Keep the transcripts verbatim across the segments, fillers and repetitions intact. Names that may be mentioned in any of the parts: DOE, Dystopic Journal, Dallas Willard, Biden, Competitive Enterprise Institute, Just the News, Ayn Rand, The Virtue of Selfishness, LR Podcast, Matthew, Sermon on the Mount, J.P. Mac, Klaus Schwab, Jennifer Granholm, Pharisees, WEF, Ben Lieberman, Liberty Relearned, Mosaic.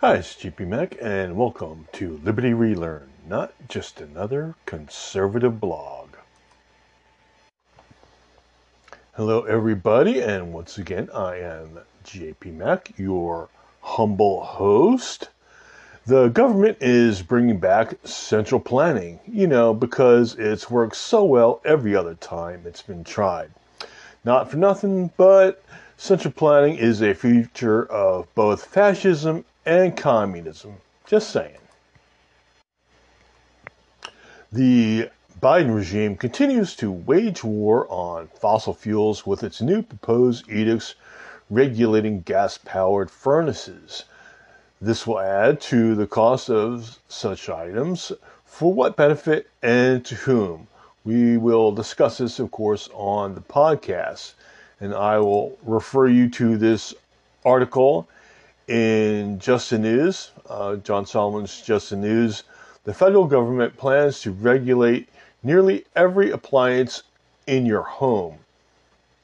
Hi, it's J P. Mac, and welcome to Liberty Relearned, not just another conservative blog. Hello, everybody, and once again, I am J P. Mac, your humble host. The government is bringing back central planning, you know, because it's worked so well every other time it's been tried. Not for nothing, but central planning is a feature of both fascism and communism. Just saying. The Biden regime continues to wage war on fossil fuels with its new proposed edicts regulating gas-powered furnaces. This will add to the cost of such items. For what benefit and to whom? We will discuss this, of course, on the podcast. And I will refer you to this article in Just the News, uh, John Solomon's Just the News. The federal government plans to regulate nearly every appliance in your home.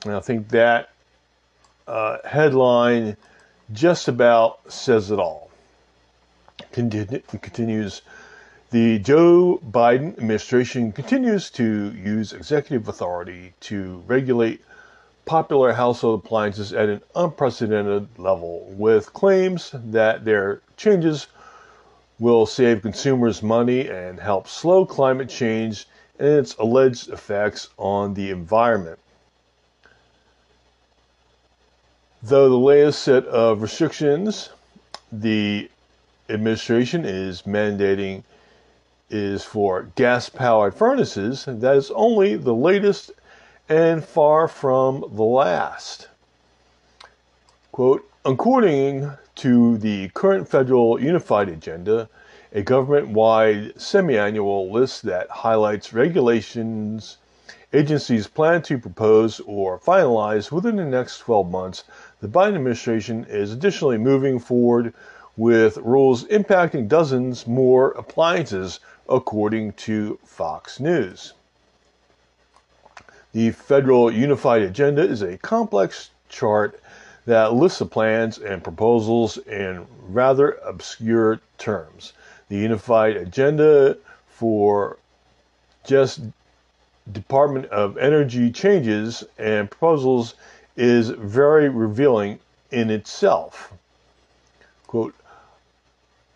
And I think that uh, headline just about says it all. Continu- continues, the Joe Biden administration continues to use executive authority to regulate popular household appliances at an unprecedented level, with claims that their changes will save consumers money and help slow climate change and its alleged effects on the environment. Though the latest set of restrictions the administration is mandating is for gas-powered furnaces, that is only the latest and far from the last. Quote, according to the current federal unified agenda, a government-wide semi-annual list that highlights regulations agencies plan to propose or finalize within the next twelve months, the Biden administration is additionally moving forward with rules impacting dozens more appliances, according to Fox News. The Federal Unified Agenda is a complex chart that lists the plans and proposals in rather obscure terms. The Unified Agenda for just Department of Energy changes and proposals is very revealing in itself. Quote,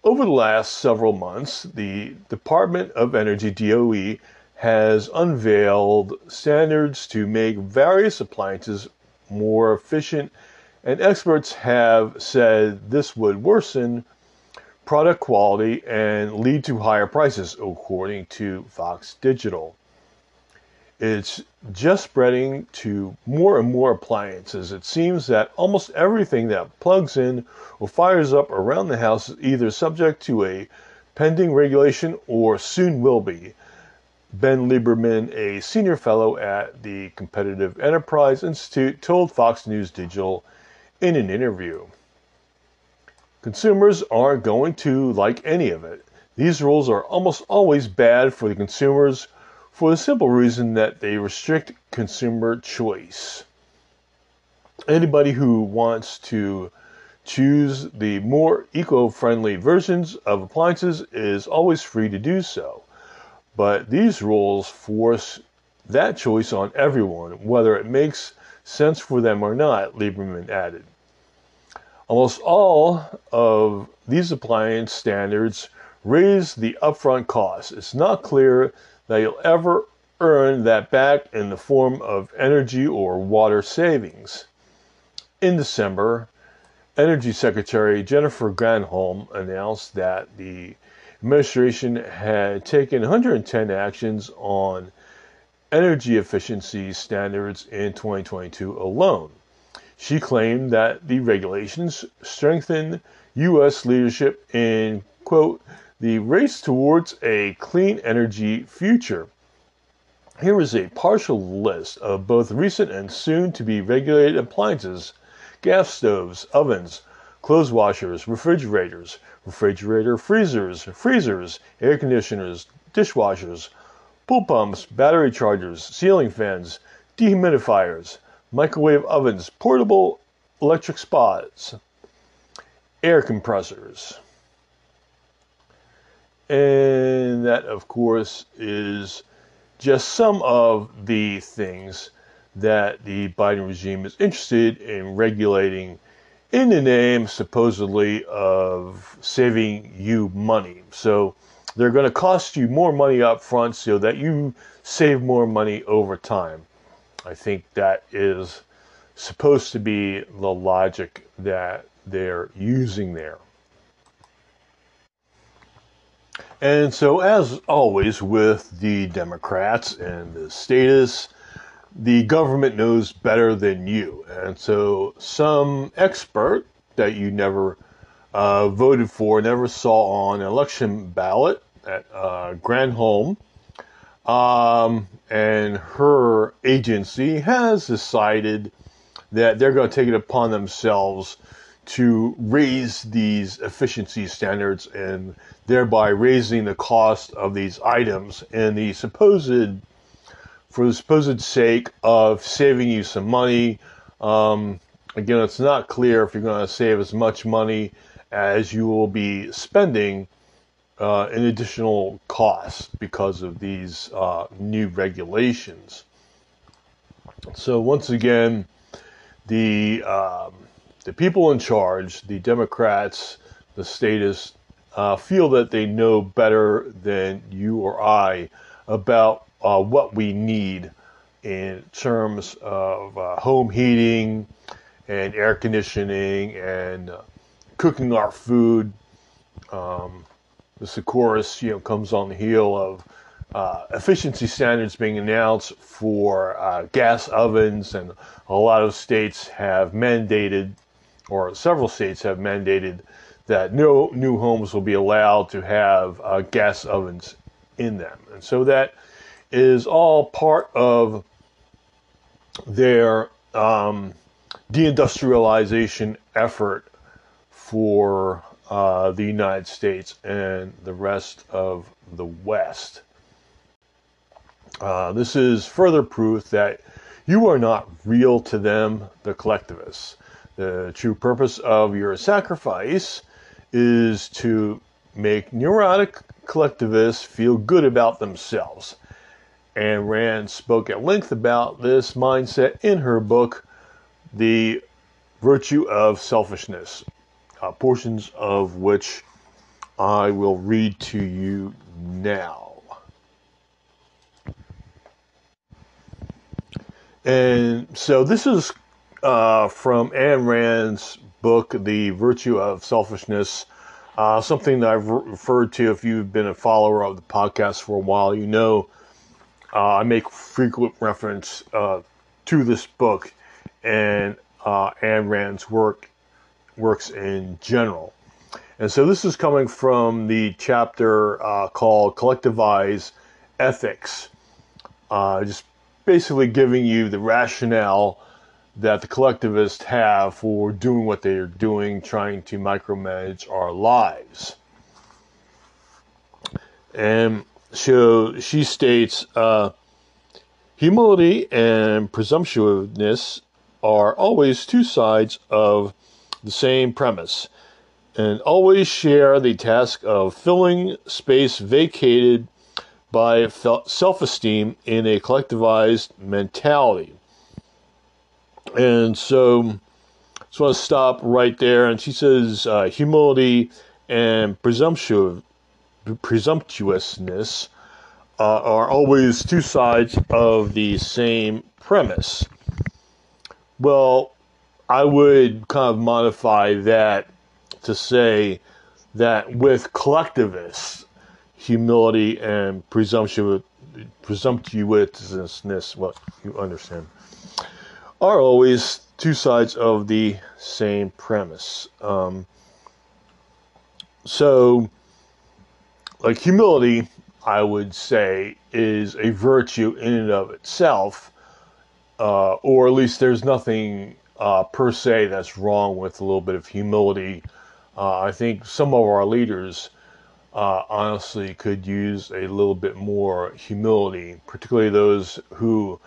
over the last several months, the Department of Energy, D O E, has unveiled standards to make various appliances more efficient, and experts have said this would worsen product quality and lead to higher prices, according to Fox Digital. It's just spreading to more and more appliances. It seems that almost everything that plugs in or fires up around the house is either subject to a pending regulation or soon will be. Ben Lieberman, a senior fellow at the Competitive Enterprise Institute, told Fox News Digital in an interview. Consumers aren't going to like any of it. These rules are almost always bad for the consumers for the simple reason that they restrict consumer choice. Anybody who wants to choose the more eco-friendly versions of appliances is always free to do so. But these rules force that choice on everyone, whether it makes sense for them or not, Lieberman added. Almost all of these appliance standards raise the upfront cost. It's not clear that you'll ever earn that back in the form of energy or water savings. In December, Energy Secretary Jennifer Granholm announced that the administration had taken one hundred ten actions on energy efficiency standards in twenty twenty-two alone. She claimed that the regulations strengthen U S leadership in, quote, the race towards a clean energy future. Here is a partial list of both recent and soon-to-be regulated appliances, gas stoves, ovens, clothes washers, refrigerators, refrigerator freezers, freezers, air conditioners, dishwashers, pool pumps, battery chargers, ceiling fans, dehumidifiers, microwave ovens, portable electric spas, air compressors. And that, of course, is just some of the things that the Biden regime is interested in regulating in the name, supposedly, of saving you money. So they're going to cost you more money up front so that you save more money over time. I think that is supposed to be the logic that they're using there. And so, as always with the Democrats and the status, the government knows better than you. And so some expert that you never uh, voted for, never saw on an election ballot, at uh, Granholm, um, and her agency has decided that they're going to take it upon themselves to raise these efficiency standards and thereby raising the cost of these items in the supposed, for the supposed sake of saving you some money. Um, again, it's not clear if you're going to save as much money as you will be spending uh, in additional costs because of these uh, new regulations. So once again, the um, the people in charge, the Democrats, the statists, uh, feel that they know better than you or I about uh, what we need in terms of uh, home heating and air conditioning and uh, cooking our food. Um, this, of course, you know, comes on the heel of Uh, efficiency standards being announced for uh, gas ovens, and a lot of states have mandated, or several states have mandated, that no new homes will be allowed to have uh, gas ovens in them. And so that is all part of their um, deindustrialization effort for uh, the United States and the rest of the West. Uh, this is further proof that you are not real to them, the collectivists. The true purpose of your sacrifice is to make neurotic collectivists feel good about themselves. Ayn Rand spoke at length about this mindset in her book, The Virtue of Selfishness, uh, portions of which I will read to you now. And so this is uh, from Ayn Rand's book, The Virtue of Selfishness, uh, something that I've re- referred to. If you've been a follower of the podcast for a while, you know uh, I make frequent reference uh, to this book and uh, Ayn Rand's work works in general. And so this is coming from the chapter uh, called Collectivize Ethics. Uh, just basically giving you the rationale that the collectivists have for doing what they're doing, trying to micromanage our lives. And so she states, uh, humility and presumptuousness are always two sides of the same premise, and always share the task of filling space vacated by self-esteem in a collectivized mentality. And so I just want to stop right there. And she says uh, humility and presumptu- presumptuousness uh, are always two sides of the same premise. Well, I would kind of modify that to say that with collectivists, humility and presumptuous, presumptuousness, well, you understand, are always two sides of the same premise. Um, so, like humility, I would say, is a virtue in and of itself, uh, or at least there's nothing uh, per se that's wrong with a little bit of humility. Uh, I think some of our leaders Uh, honestly could use a little bit more humility, particularly those who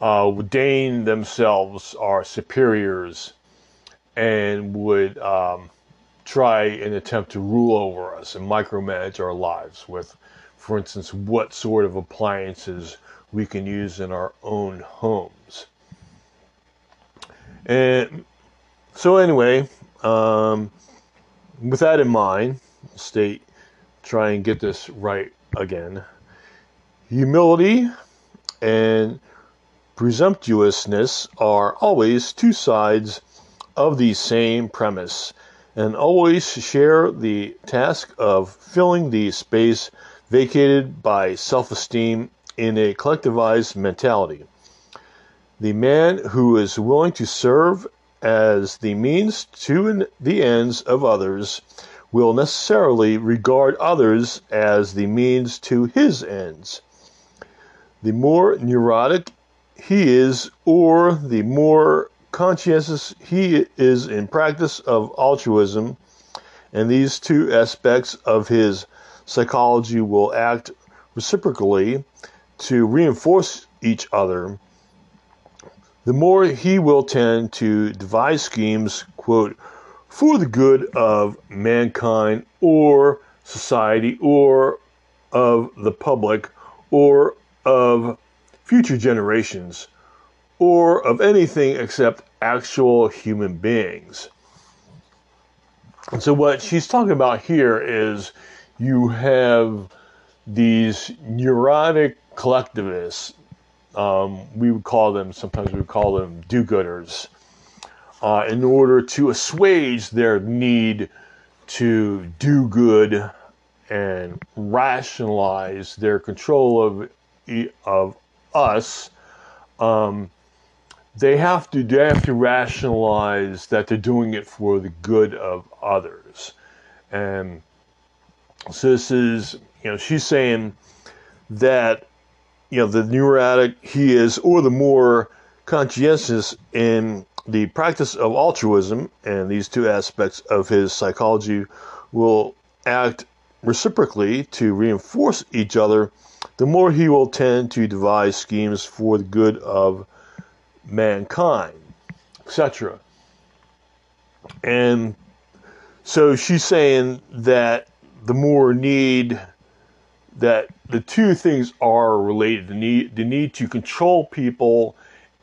uh, would deign themselves our superiors and would um, try and attempt to rule over us and micromanage our lives with, for instance, what sort of appliances we can use in our own homes. And so anyway, um, with that in mind, I'll state, try and get this right again. Humility and presumptuousness are always two sides of the same premise, and always share the task of filling the space vacated by self-esteem in a collectivized mentality. The man who is willing to serve as the means to the ends of others will necessarily regard others as the means to his ends. The more neurotic he is, or the more conscientious he is in practice of altruism, and these two aspects of his psychology will act reciprocally to reinforce each other, the more he will tend to devise schemes, quote, for the good of mankind or society or of the public or of future generations, or of anything except actual human beings. And so what she's talking about here is you have these neurotic collectivists. Um, we would call them, sometimes we would call them do-gooders, uh, in order to assuage their need to do good and rationalize their control of of us. Um, they have to they have to rationalize that they're doing it for the good of others. And so this is, you know, she's saying that, you know, the neurotic he is, or the more conscientious in the practice of altruism, and these two aspects of his psychology will act reciprocally to reinforce each other, the more he will tend to devise schemes for the good of mankind, et cetera. And so she's saying that the more need, that the two things are related, the need, the need to control people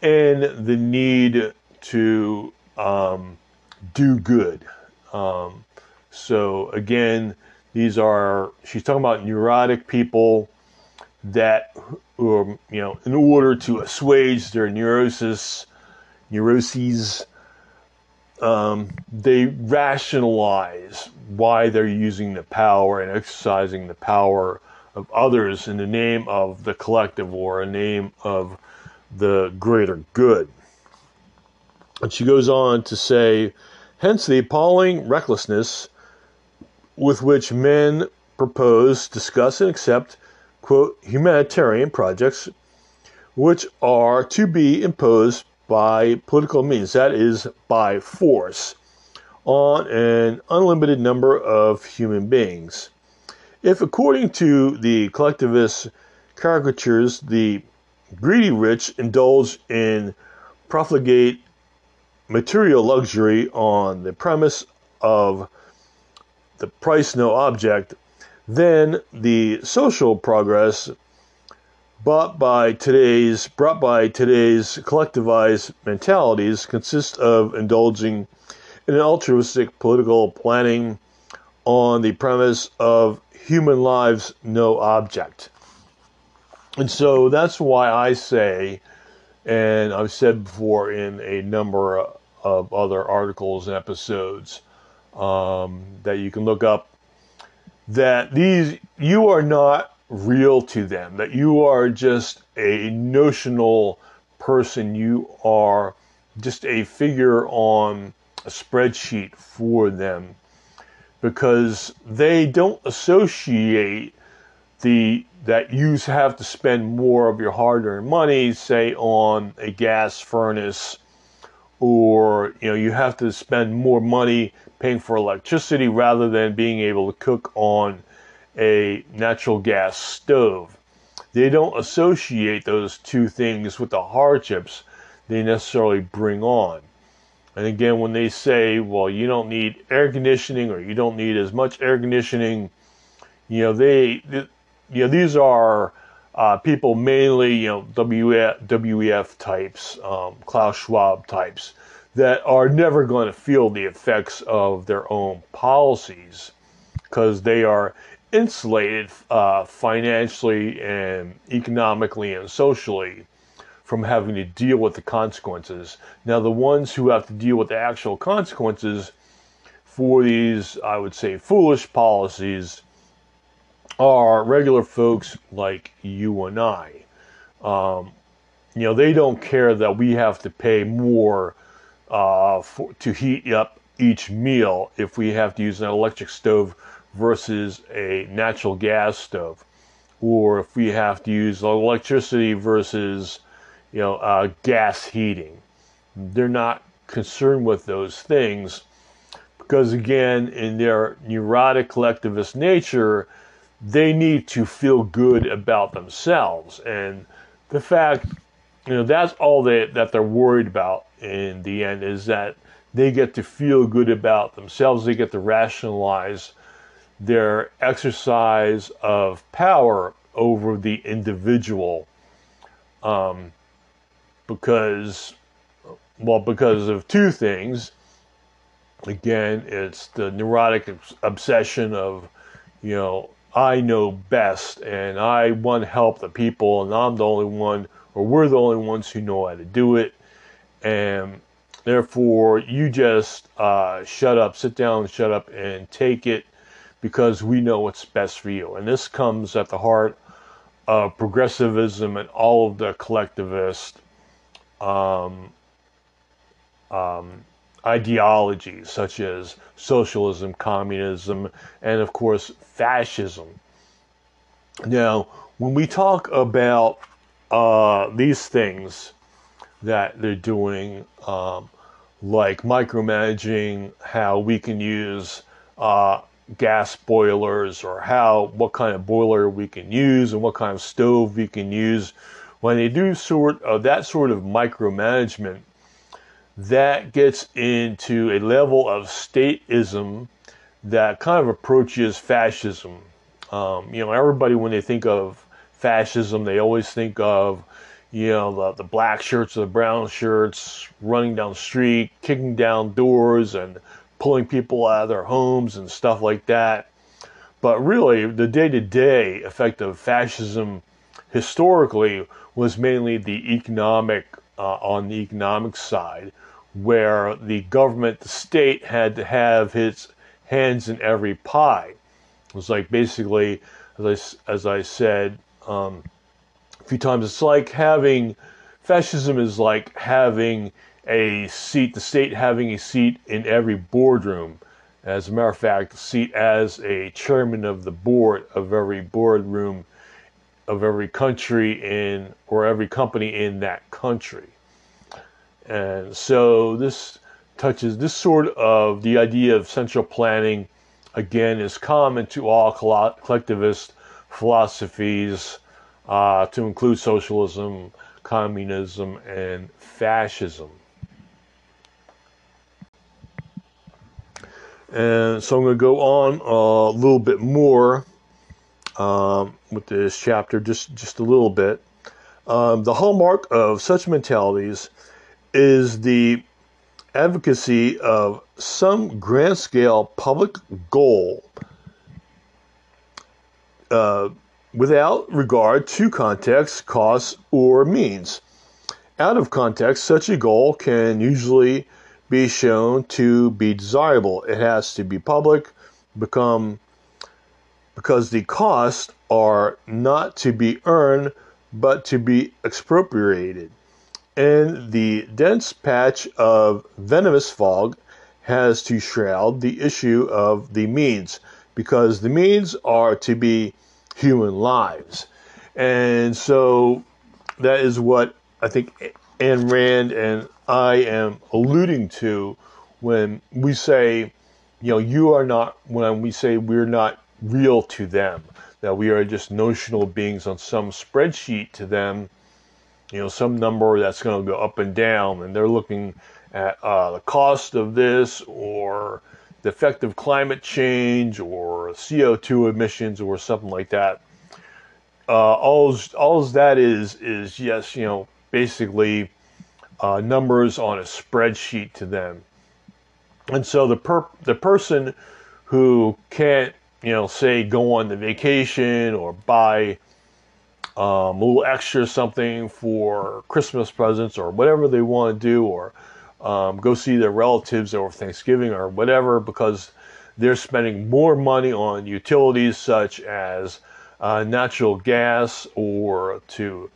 and the need to um, do good. Um, so again, these are, she's talking about neurotic people that, um, you know, in order to assuage their neurosis, neuroses, um, they rationalize why they're using the power and exercising the power of others in the name of the collective or in the name of the greater good. And she goes on to say, hence the appalling recklessness with which men propose, discuss, and accept, quote, humanitarian projects, which are to be imposed by political means, that is, by force, on an unlimited number of human beings. If, according to the collectivist caricatures, the greedy rich indulge in profligate material luxury on the premise of the price no object, then the social progress brought by today's brought by today's collectivized mentalities consists of indulging in an altruistic political planning on the premise of human lives no object. And so that's why I say, and I've said before in a number of other articles and episodes, Um, that you can look up, that these, you are not real to them, that you are just a notional person, you are just a figure on a spreadsheet for them, because they don't associate the that you have to spend more of your hard-earned money, say, on a gas furnace, or, you know, you have to spend more money paying for electricity rather than being able to cook on a natural gas stove. They don't associate those two things with the hardships they necessarily bring on. And again, when they say, well, you don't need air conditioning, or you don't need as much air conditioning, you know, they, they you know, these are uh, people mainly, you know, W E F, W E F types, um, Klaus Schwab types, that are never going to feel the effects of their own policies because they are insulated uh, financially and economically and socially from having to deal with the consequences. Now, the ones who have to deal with the actual consequences for these, I would say, foolish policies are regular folks like you and I. Um, you know, they don't care that we have to pay more uh, for, to heat up each meal if we have to use an electric stove versus a natural gas stove, or if we have to use electricity versus, you know, uh, gas heating. They're not concerned with those things because, again, in their neurotic collectivist nature, they need to feel good about themselves. And the fact, you know, that's all they, that they're worried about in the end, is that they get to feel good about themselves. They get to rationalize their exercise of power over the individual, um, because, well, because of two things. Again, it's the neurotic obsession of, you know, I know best, and I want to help the people, and I'm the only one, or we're the only ones who know how to do it, and therefore you just uh, shut up, sit down, shut up, and take it, because we know what's best for you. And this comes at the heart of progressivism and all of the collectivist um, um, ideologies, such as socialism, communism, and of course, fascism. Now, when we talk about uh, these things that they're doing, um, like micromanaging how we can use uh, gas boilers, or how, what kind of boiler we can use and what kind of stove we can use, when they do sort of that sort of micromanagement, that gets into a level of statism that kind of approaches fascism. Um, you know, everybody, when they think of fascism, they always think of, you know, the, the black shirts or the brown shirts running down the street, kicking down doors, and pulling people out of their homes and stuff like that. But really, the day-to-day effect of fascism historically was mainly the economic, uh, on the economic side, where the government, the state, had to have its hands in every pie. It was like, basically, as I, as I said um, a few times, it's like having, fascism is like having a seat, the state having a seat in every boardroom. As a matter of fact, a seat as a chairman of the board of every boardroom of every country in, or every company in that country. And so this touches, this sort of, the idea of central planning, again, is common to all collectivist philosophies, uh, to include socialism, communism, and fascism. And so I'm going to go on a little bit more um, with this chapter, just, just a little bit. Um, the hallmark of such mentalities is the advocacy of some grand-scale public goal uh, without regard to context, costs, or means. Out of context, such a goal can usually be shown to be desirable. It has to be public, become, because the costs are not to be earned, but to be expropriated. And the dense patch of venomous fog has to shroud the issue of the means, because the means are to be human lives. And so that is what I think Ayn Rand and I am alluding to when we say, you know, you are not, when we say we're not real to them, that we are just notional beings on some spreadsheet to them, you know, some number that's going to go up and down, and they're looking at uh, the cost of this or the effect of climate change or C O two emissions or something like that. Uh, all all that is is yes, you know, basically uh, numbers on a spreadsheet to them. And so the per the person who can't, you know, say go on the vacation or buy um, a little extra something for Christmas presents or whatever they want to do, or um, go see their relatives over Thanksgiving or whatever, because they're spending more money on utilities such as Uh, natural gas, or to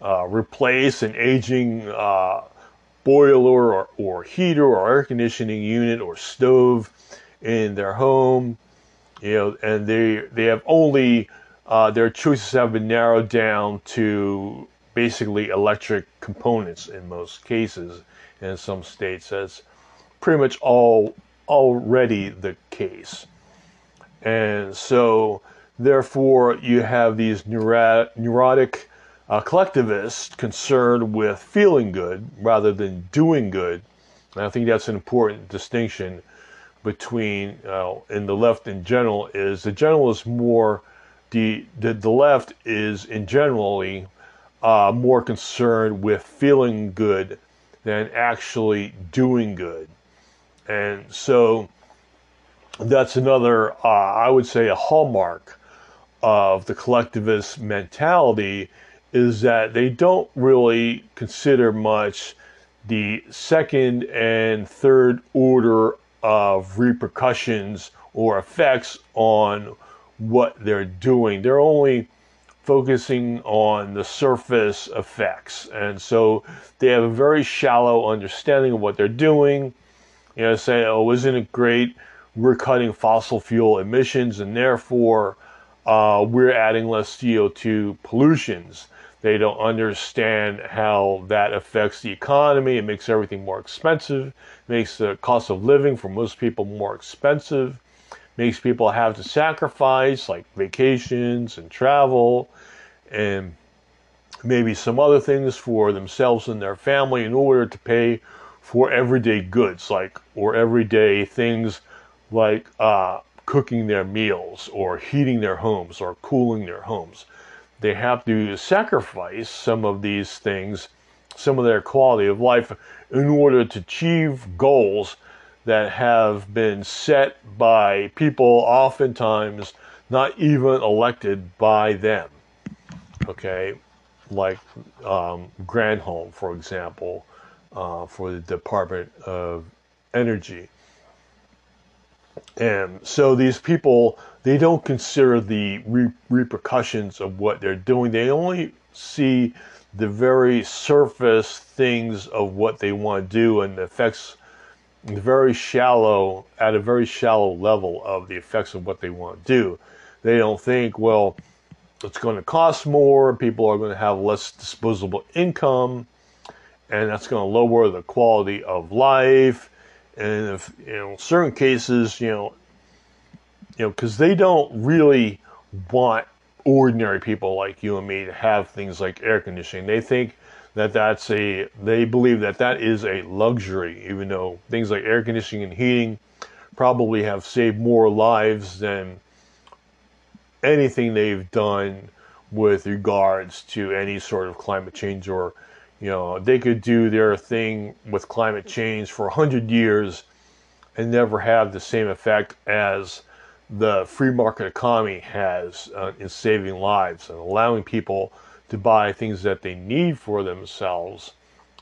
uh, replace an aging uh, boiler or, or heater or air conditioning unit or stove in their home, you know, and they they have only uh, their choices have been narrowed down to basically electric components in most cases. And in some states, that's pretty much all already the case, and so. Therefore, you have these neurotic uh, collectivists concerned with feeling good rather than doing good. And I think that's an important distinction between, uh, in the left in general, is the general is more, the, the, the left is in generally uh, more concerned with feeling good than actually doing good. And so that's another, uh, I would say, a hallmark of the collectivist mentality, is that they don't really consider much the second and third order of repercussions or effects on what they're doing. They're only focusing on the surface effects. And so they have a very shallow understanding of what they're doing. You know, say, oh, isn't it great? We're cutting fossil fuel emissions, and therefore, Uh, we're adding less C O two pollutions. They don't understand how that affects the economy. It makes everything more expensive, makes the cost of living for most people more expensive, makes people have to sacrifice like vacations and travel and maybe some other things for themselves and their family in order to pay for everyday goods like or everyday things like uh, cooking their meals or heating their homes or cooling their homes. They have to sacrifice some of these things, some of their quality of life, in order to achieve goals that have been set by people oftentimes not even elected by them. Okay, like um, Granholm, for example, uh, for the Department of Energy. And so these people, they don't consider the re repercussions of what they're doing. They only see the very surface things of what they want to do and the effects, the very shallow, at a very shallow level of the effects of what they want to do. They don't think, well, it's going to cost more, people are going to have less disposable income, and that's going to lower the quality of life. And if, you know, certain cases, you know, you know, because they don't really want ordinary people like you and me to have things like air conditioning. They think that that's a, they believe that that is a luxury, even though things like air conditioning and heating probably have saved more lives than anything they've done with regards to any sort of climate change or. You know, they could do their thing with climate change for a hundred years and never have the same effect as the free market economy has uh, in saving lives and allowing people to buy things that they need for themselves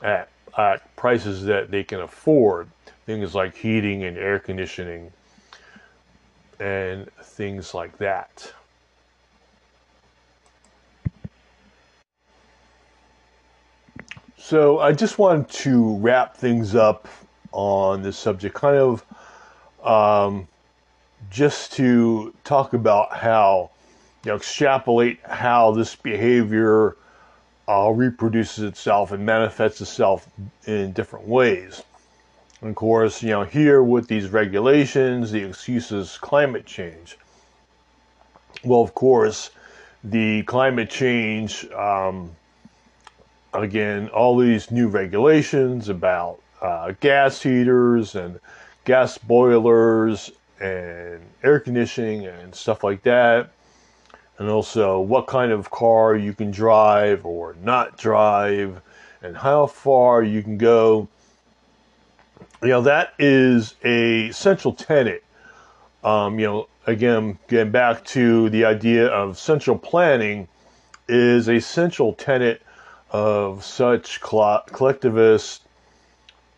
at, at prices that they can afford. Things like heating and air conditioning and things like that. So I just wanted to wrap things up on this subject, kind of um, just to talk about how, you know, extrapolate how this behavior uh, reproduces itself and manifests itself in different ways. And of course, you know, here with these regulations, the excuse is climate change. Well, of course, the climate change... Um, Again, all these new regulations about uh, gas heaters and gas boilers and air conditioning and stuff like that. And also what kind of car you can drive or not drive and how far you can go. You know, that is a central tenet. Um, you know, again, getting back to the idea of central planning is a central tenet of such cl- collectivist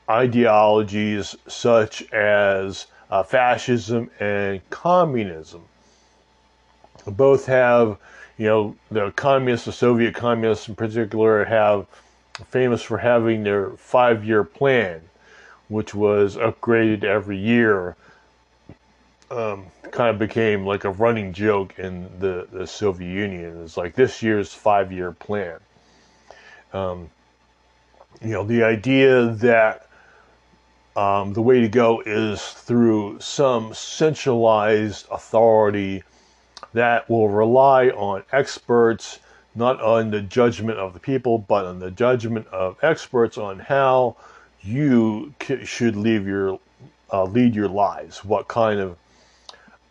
ideologies such as uh, fascism and communism. Both have, you know, the communists, the Soviet communists in particular, have famous for having their five-year plan, which was upgraded every year. Um, kind of became like a running joke in the, the Soviet Union. It's like this year's five-year plan. Um, you know, the idea that um, the way to go is through some centralized authority that will rely on experts, not on the judgment of the people, but on the judgment of experts on how you c- should leave your, uh, lead your lives, what kind of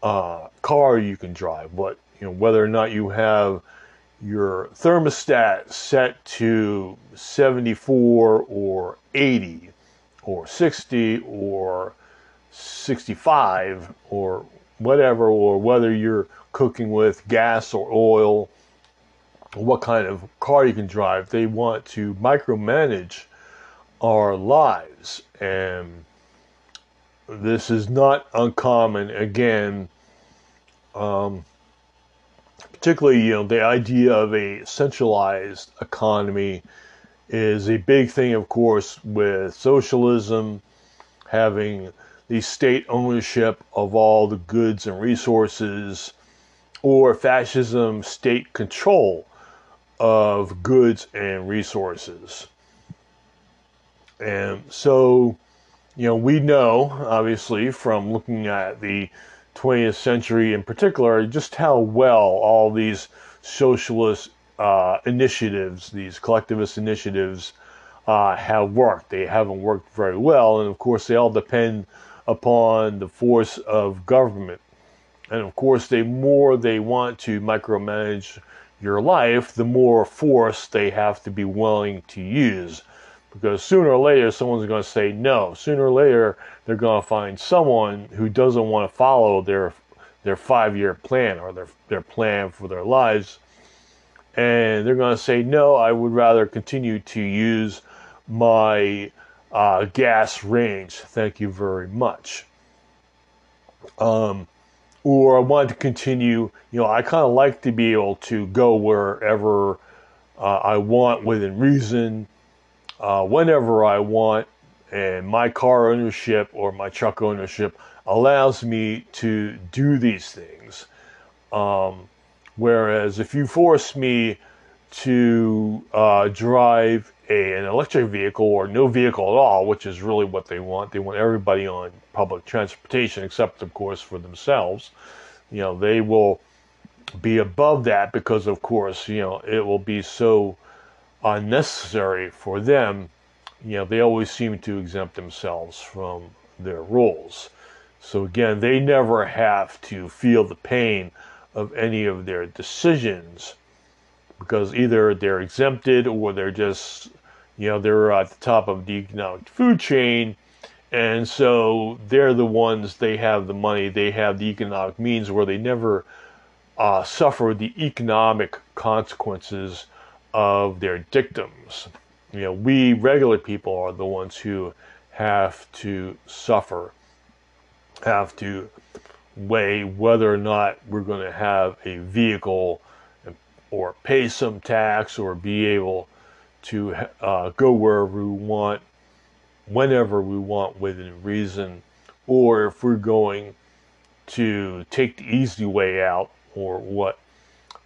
uh, car you can drive, what, you know, whether or not you have your thermostat set to seventy-four or eighty or sixty or sixty-five or whatever, or whether you're cooking with gas or oil, what kind of car you can drive. They want to micromanage our lives, and this is not uncommon. Again, um, particularly, you know, the idea of a centralized economy is a big thing, of course, with socialism, having the state ownership of all the goods and resources, or fascism, state control of goods and resources. And so, you know, we know, obviously, from looking at the twentieth century in particular, just how well all these socialist uh, initiatives, these collectivist initiatives, uh, have worked. They haven't worked very well, and of course they all depend upon the force of government. And of course, the more they want to micromanage your life, the more force they have to be willing to use. Because sooner or later, someone's going to say no. Sooner or later, they're going to find someone who doesn't want to follow their their five-year plan or their their plan for their lives. And they're going to say, no, I would rather continue to use my uh, gas range. Thank you very much. Um, or I want to continue, you know, I kind of like to be able to go wherever uh, I want within reason. Uh, whenever I want, and my car ownership or my truck ownership allows me to do these things. Um, whereas if you force me to uh, drive a, an electric vehicle or no vehicle at all, which is really what they want, they want everybody on public transportation, except of course for themselves. You know, they will be above that because of course, you know, it will be so unnecessary for them. You know, they always seem to exempt themselves from their rules. So again, they never have to feel the pain of any of their decisions because either they're exempted or they're just, you know, they're at the top of the economic food chain. And so they're the ones, they have the money, they have the economic means where they never uh, suffer the economic consequences of their dictums. You know, we regular people are the ones who have to suffer, have to weigh whether or not we're going to have a vehicle or pay some tax or be able to uh, go wherever we want, whenever we want within reason, or if we're going to take the easy way out or what,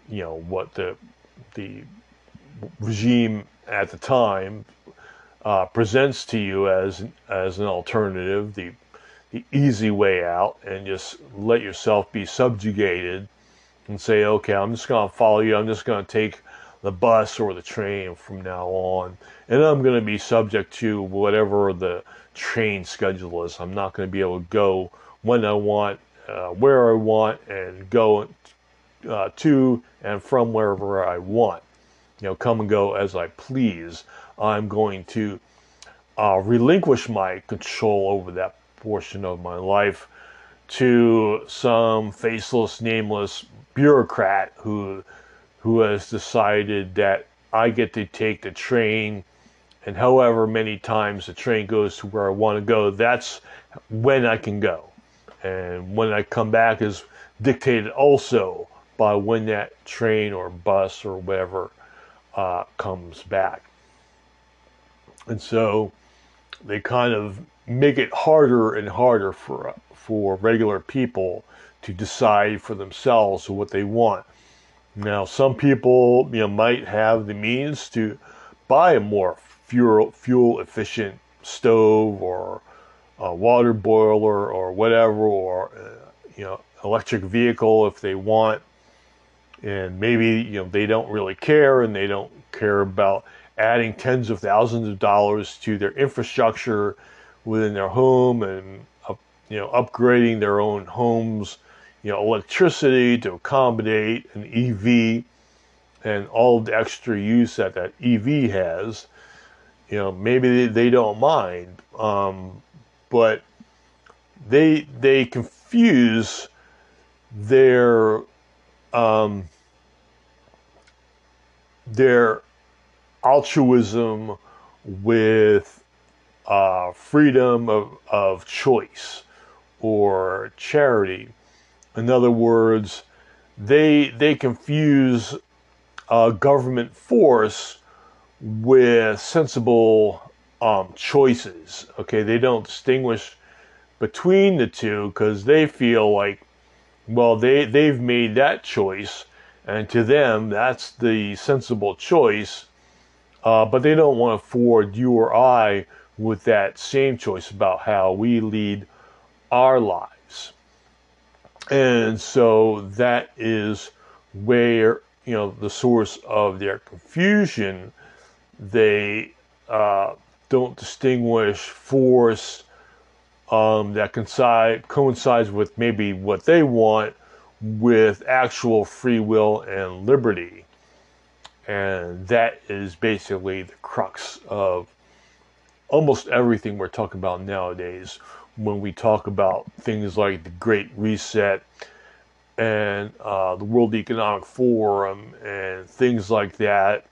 you know, what the, the regime at the time uh, presents to you as as an alternative, the the easy way out, and just let yourself be subjugated and say, okay, I'm just going to follow you. I'm just going to take the bus or the train from now on, and I'm going to be subject to whatever the train schedule is. I'm not going to be able to go when I want, uh, where I want, and go uh, to and from wherever I want. You know, come and go as I please. I'm going to uh, relinquish my control over that portion of my life to some faceless, nameless bureaucrat who who has decided that I get to take the train, and however many times the train goes to where I want to go, that's when I can go. And when I come back is dictated also by when that train or bus or whatever uh, comes back. And so they kind of make it harder and harder for for regular people to decide for themselves what they want. Now, some people, you know, might have the means to buy a more fuel fuel efficient stove or a water boiler or whatever, or uh, you know, electric vehicle if they want. And maybe, you know, they don't really care, and they don't care about adding tens of thousands of dollars to their infrastructure within their home, and uh, you know, upgrading their own homes, you know, electricity to accommodate an E V and all the extra use that that E V has. You know, maybe they, they don't mind, um, but they they confuse their um, their altruism with uh, freedom of, of choice or charity. In other words, they they confuse uh, government force with sensible um, choices. Okay, they don't distinguish between the two because they feel like, well, they they've made that choice, and to them that's the sensible choice. Uh, but they don't want to forward you or I with that same choice about how we lead our lives. And so that is where, you know, the source of their confusion. They uh, don't distinguish force um, that coincide, coincides with maybe what they want with actual free will and liberty. And that is basically the crux of almost everything we're talking about nowadays when we talk about things like the Great Reset and uh, the World Economic Forum and things like that,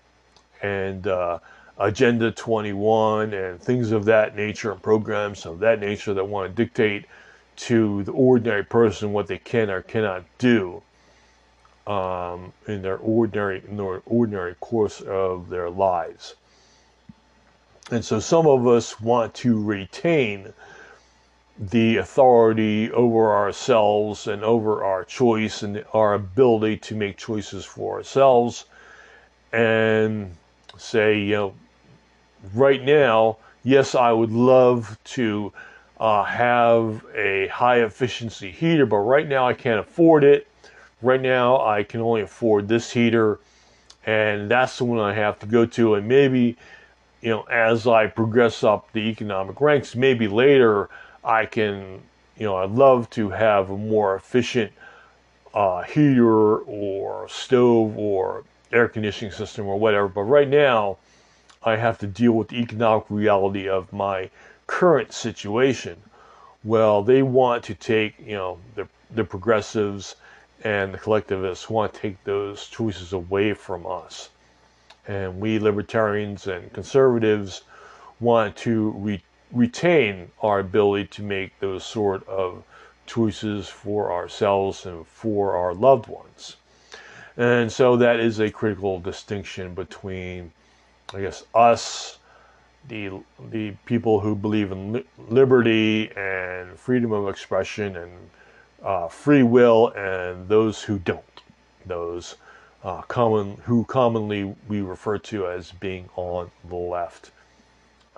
and uh, Agenda twenty-one and things of that nature, and programs of that nature that want to dictate to the ordinary person what they can or cannot do Um, in their ordinary, in their ordinary course of their lives. And so some of us want to retain the authority over ourselves and over our choice and our ability to make choices for ourselves, and say, you know, right now, yes, I would love to uh, have a high efficiency heater, but right now I can't afford it. Right now, I can only afford this heater, and that's the one I have to go to. And maybe, you know, as I progress up the economic ranks, maybe later I can, you know, I'd love to have a more efficient uh, heater or stove or air conditioning system or whatever. But right now, I have to deal with the economic reality of my current situation. Well, they want to take, you know, the the progressives and the collectivists want to take those choices away from us. And we libertarians and conservatives want to re- retain our ability to make those sort of choices for ourselves and for our loved ones. And so that is a critical distinction between, I guess, us, the the people who believe in li- liberty and freedom of expression and Uh, free will, and those who don't, those uh, common who commonly we refer to as being on the left,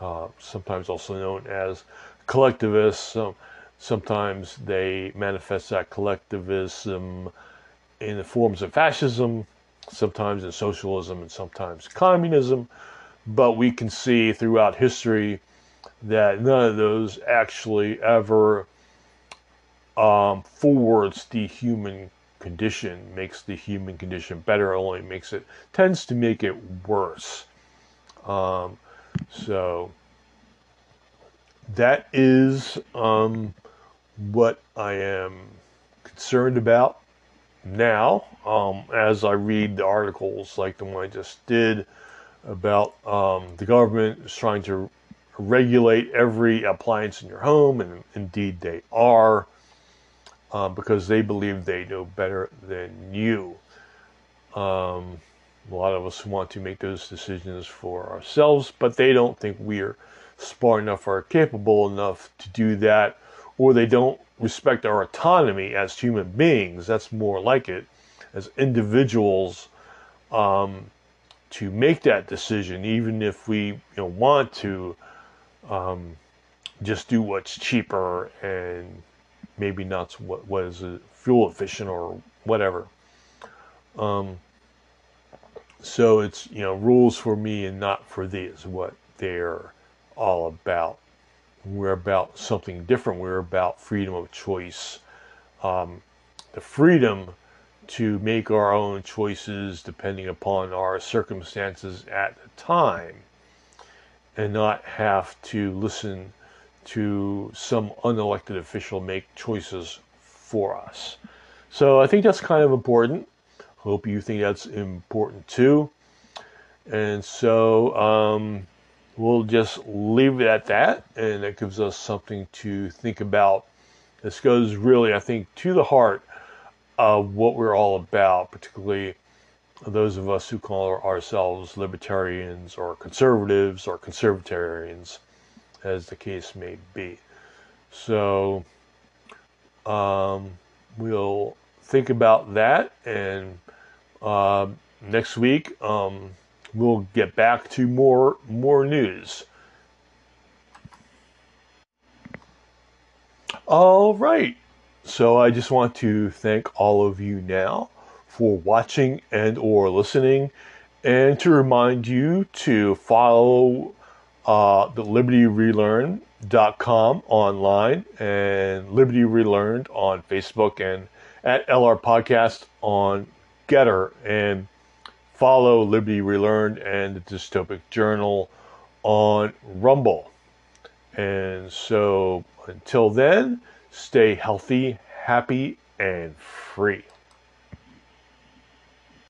uh, sometimes also known as collectivists. Um, sometimes they manifest that collectivism in the forms of fascism, sometimes in socialism and sometimes communism. But we can see throughout history that none of those actually ever um, forwards the human condition, makes the human condition better, only makes it, tends to make it worse. Um, so that is um, what I am concerned about now, um, as I read the articles like the one I just did about um, the government is trying to regulate every appliance in your home, and indeed they are, um, because they believe they know better than you. Um, a lot of us want to make those decisions for ourselves, but they don't think we're smart enough or capable enough to do that, or they don't respect our autonomy as human beings. That's more like it, as individuals, um, to make that decision, even if we you know, want to um, just do what's cheaper and maybe not what, what is fuel efficient or whatever. Um, so it's, you know, rules for me and not for thee is what they're all about. We're about something different. We're about freedom of choice. Um, the freedom to make our own choices depending upon our circumstances at the time, and not have to listen to some unelected official make choices for us. So I think that's kind of important. Hope you think that's important too. And so um, we'll just leave it at that, and that gives us something to think about. This goes really, I think, to the heart of what we're all about, particularly those of us who call ourselves libertarians or conservatives or conservatarians, as the case may be. So um, we'll think about that, and uh, next week um, we'll get back to more more news. All right. So I just want to thank all of you now for watching and or listening, and to remind you to follow uh, the liberty relearned dot com online and Liberty Relearned on Facebook, and at L R Podcast on Getter, and follow Liberty Relearned and the Dystopic Journal on Rumble. And so until then, stay healthy, happy, and free.